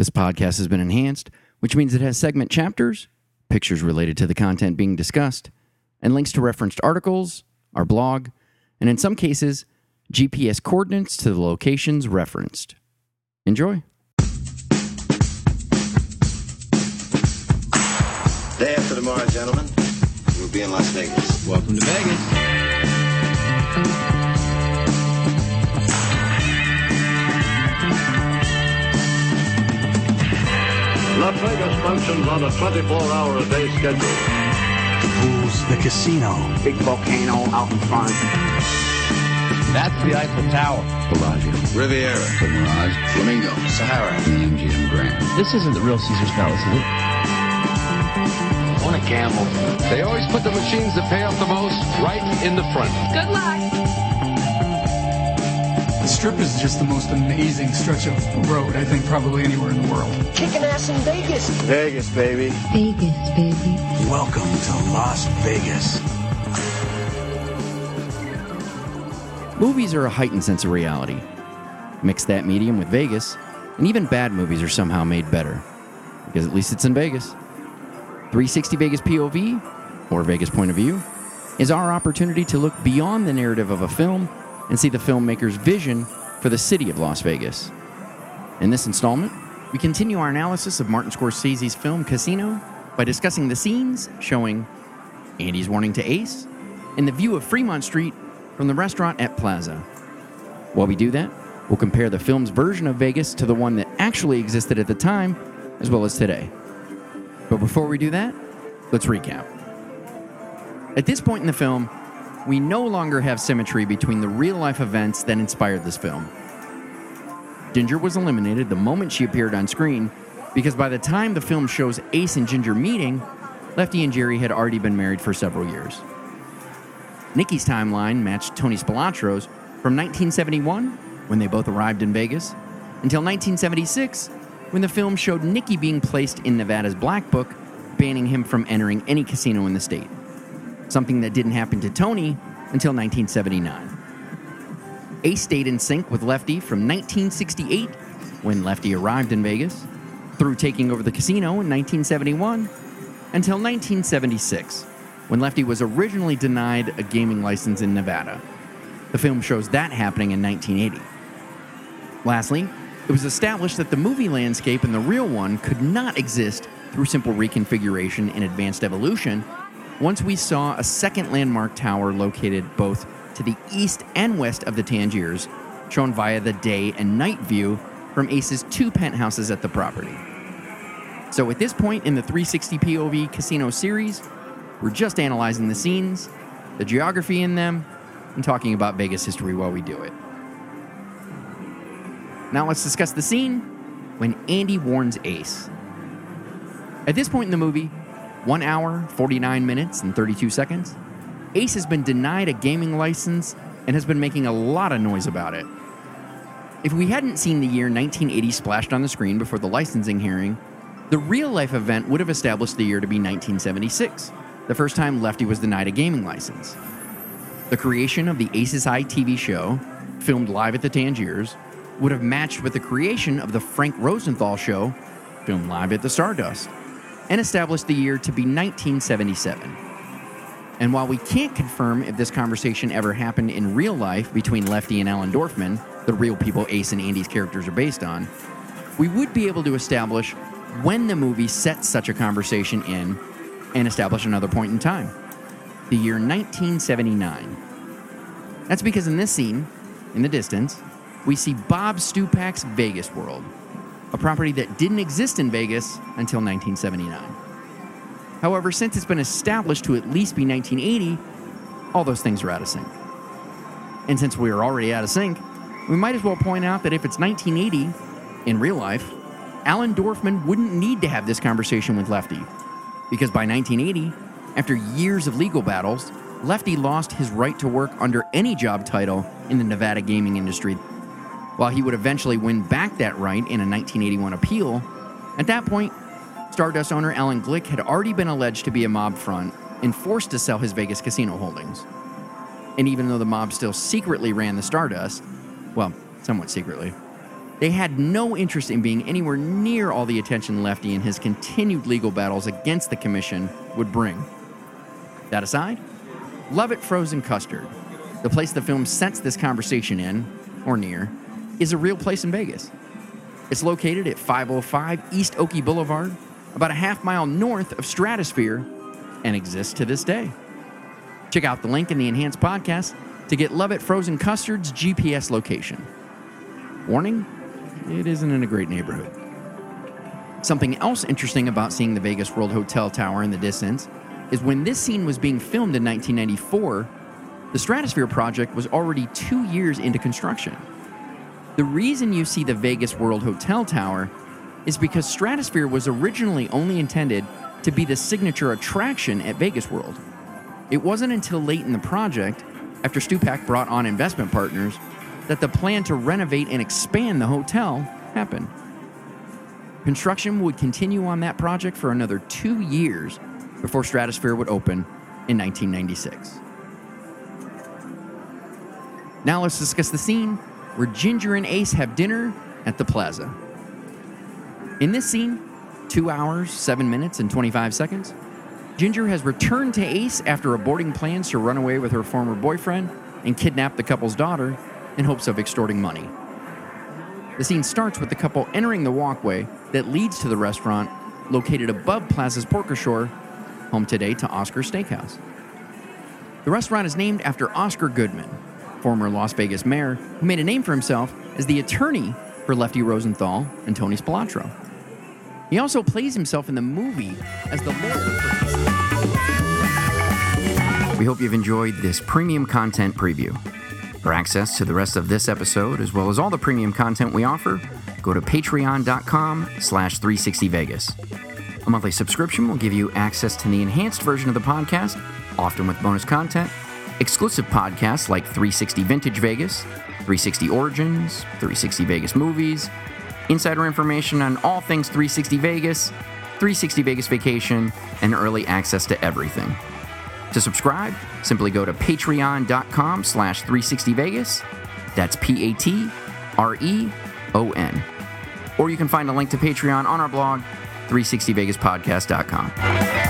This podcast has been enhanced, which means it has segment chapters, pictures related to the content being discussed, and links to referenced articles, our blog, and in some cases, GPS coordinates to the locations referenced. Enjoy. Day after tomorrow, gentlemen, we'll be in Las Vegas. Welcome to Vegas. Las Vegas functions on a 24-hour-a-day schedule. The pools, the casino. Big volcano out in front. That's the Eiffel Tower. Bellagio. Riviera. The Mirage. Flamingo. Sahara. The MGM Grand. This isn't the real Caesar's Palace, is it? I want to gamble. They always put the machines that pay off the most right in the front. Good luck. The Strip is just the most amazing stretch of road, I think, probably anywhere in the world. Kicking ass in Vegas. Vegas, baby. Vegas, baby. Welcome to Las Vegas. Movies are a heightened sense of reality. Mix that medium with Vegas, and even bad movies are somehow made better. Because at least it's in Vegas. 360 Vegas POV, or Vegas Point of View, is our opportunity to look beyond the narrative of a film and see the filmmaker's vision for the city of Las Vegas. In this installment, we continue our analysis of Martin Scorsese's film Casino by discussing the scenes showing Andy's warning to Ace and the view of Fremont Street from the restaurant at Plaza. While we do that, we'll compare the film's version of Vegas to the one that actually existed at the time, as well as today. But before we do that, let's recap. At this point in the film, we no longer have symmetry between the real-life events that inspired this film. Ginger was eliminated the moment she appeared on screen, because by the time the film shows Ace and Ginger meeting, Lefty and Jerry had already been married for several years. Nikki's timeline matched Tony Spilotro's from 1971, when they both arrived in Vegas, until 1976, when the film showed Nikki being placed in Nevada's Black Book, banning him from entering any casino in the state. Something that didn't happen to Tony until 1979. Ace stayed in sync with Lefty from 1968, when Lefty arrived in Vegas, through taking over the casino in 1971, until 1976, when Lefty was originally denied a gaming license in Nevada. The film shows that happening in 1980. Lastly, it was established that the movie landscape and the real one could not exist through simple reconfiguration and advanced evolution, once we saw a second landmark tower located both to the east and west of the Tangiers, shown via the day and night view from Ace's two penthouses at the property. So at this point in the 360 POV Casino series, we're just analyzing the scenes, the geography in them, and talking about Vegas history while we do it. Now let's discuss the scene when Andy warns Ace. At this point in the movie, 1 hour, 49 minutes, and 32 seconds, Ace has been denied a gaming license and has been making a lot of noise about it. If we hadn't seen the year 1980 splashed on the screen before the licensing hearing, the real-life event would have established the year to be 1976, the first time Lefty was denied a gaming license. The creation of the Ace's High TV show, filmed live at the Tangiers, would have matched with the creation of the Frank Rosenthal show, filmed live at the Stardust, and established the year to be 1977. And while we can't confirm if this conversation ever happened in real life between Lefty and Alan Dorfman, the real people Ace and Andy's characters are based on, we would be able to establish when the movie sets such a conversation in and establish another point in time, the year 1979. That's because in this scene, in the distance, we see Bob Stupak's Vegas World, a property that didn't exist in Vegas until 1979. However, since it's been established to at least be 1980, all those things are out of sync. And since we are already out of sync, we might as well point out that if it's 1980, in real life, Alan Dorfman wouldn't need to have this conversation with Lefty, because by 1980, after years of legal battles, Lefty lost his right to work under any job title in the Nevada gaming industry. While he would eventually win back that right in a 1981 appeal, at that point, Stardust owner Alan Glick had already been alleged to be a mob front and forced to sell his Vegas casino holdings. And even though the mob still secretly ran the Stardust, well, somewhat secretly, They had no interest in being anywhere near all the attention Lefty and his continued legal battles against the commission would bring. That aside, Love It Frozen Custard, the place the film sets this conversation in, or near, is a real place in Vegas. It's located at 505 East Oakey Boulevard, about a half mile north of Stratosphere, and exists to this day. Check out the link in the enhanced podcast to get Love It Frozen Custard's GPS location. Warning, it isn't in a great neighborhood. Something else interesting about seeing the Vegas World Hotel Tower in the distance is when this scene was being filmed in 1994, the Stratosphere project was already 2 years into construction. The reason you see the Vegas World Hotel Tower is because Stratosphere was originally only intended to be the signature attraction at Vegas World. It wasn't until late in the project, after Stupak brought on investment partners, that the plan to renovate and expand the hotel happened. Construction would continue on that project for another 2 years before Stratosphere would open in 1996. Now let's discuss the scene where Ginger and Ace have dinner at the Plaza. In this scene, 2 hours, 7 minutes, and 25 seconds, Ginger has returned to Ace after aborting plans to run away with her former boyfriend and kidnap the couple's daughter in hopes of extorting money. The scene starts with the couple entering the walkway that leads to the restaurant located above Plaza's Porte Cochere, home today to Oscar's Steakhouse. The restaurant is named after Oscar Goodman, former Las Vegas mayor who made a name for himself as the attorney for Lefty Rosenthal and Tony Spilotro. He also plays himself in the movie as the lawyer. We hope you've enjoyed this premium content preview. For access to the rest of this episode, as well as all the premium content we offer, go to patreon.com/360Vegas. A monthly subscription will give you access to the enhanced version of the podcast, often with bonus content, exclusive podcasts like 360 Vintage Vegas, 360 Origins, 360 Vegas Movies, insider information on all things 360 Vegas, 360 Vegas Vacation, and early access to everything. To subscribe, simply go to patreon.com/360Vegas. That's Patreon. Or you can find a link to Patreon on our blog, 360VegasPodcast.com.